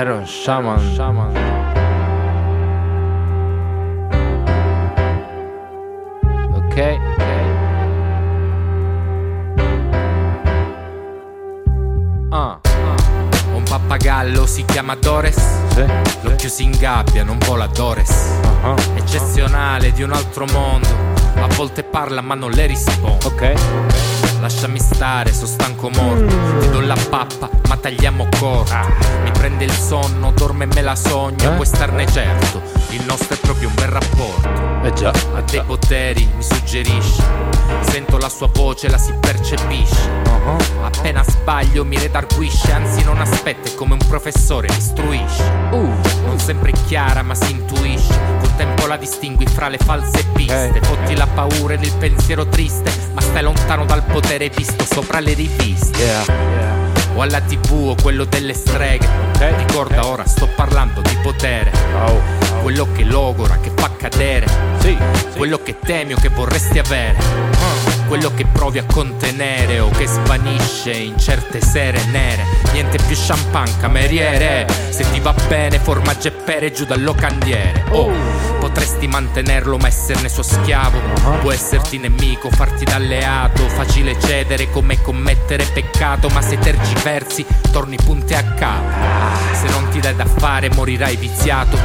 Eron Shaman. Un pappagallo si chiama Dores, l'ho chiuso in gabbia, non vola Dores. Eccezionale, di un altro mondo, a volte parla ma non le rispondo. Lasciami stare, sono stanco morto. Ti do la pappa ma tagliamo corto. Mi prende il sonno, dorme e me la sogno. Puoi starne certo, il nostro è proprio un bel rapporto. Ha dei poteri, mi suggerisce. Sento la sua voce, la si percepisce. Appena sbaglio mi redarguisce. Anzi non aspetta, è come un professore, mi istruisce. Non sempre è chiara ma si intuisce. Col tempo la distingui fra le false piste. Fotti la paura ed il pensiero triste, ma stai lontano dal potere visto sopra le riviste. O alla TV o quello delle streghe. Ricorda ora, sto parlando di potere. Quello che logora, che fa cadere. Quello che temi o che vorresti avere. Quello che provi a contenere o che svanisce in certe sere nere. Niente più champagne, cameriere. Se ti va bene, formaggio e pere giù dal locandiere. Potresti mantenerlo ma esserne suo schiavo. Può esserti nemico, farti d'alleato. Facile cedere come commettere peccato. Ma se tergiversi, torni punte a capo. Se non ti dai da fare, morirai viziato.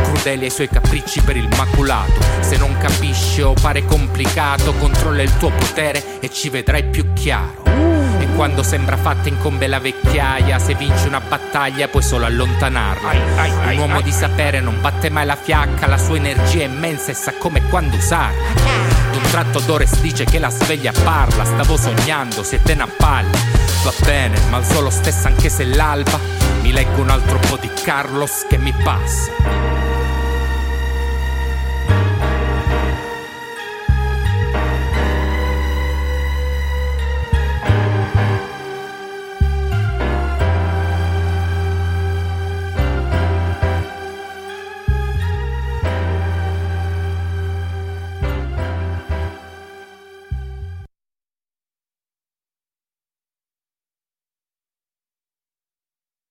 Crudeli ai suoi capricci per il maculato. Se non capisce o pare complicato, controlla il tuo potere e ci vedrai più chiaro. E quando sembra fatta incombe la vecchiaia. Se vinci una battaglia puoi solo allontanarla. Un uomo di sapere non batte mai la fiacca. La sua energia è immensa e sa come e quando usarla. D'un tratto Dores dice che la sveglia parla. Stavo sognando, siete una palla. Va bene, ma al solo stesso anche se l'alba. Mi leggo un altro po' di Carlos che mi passa.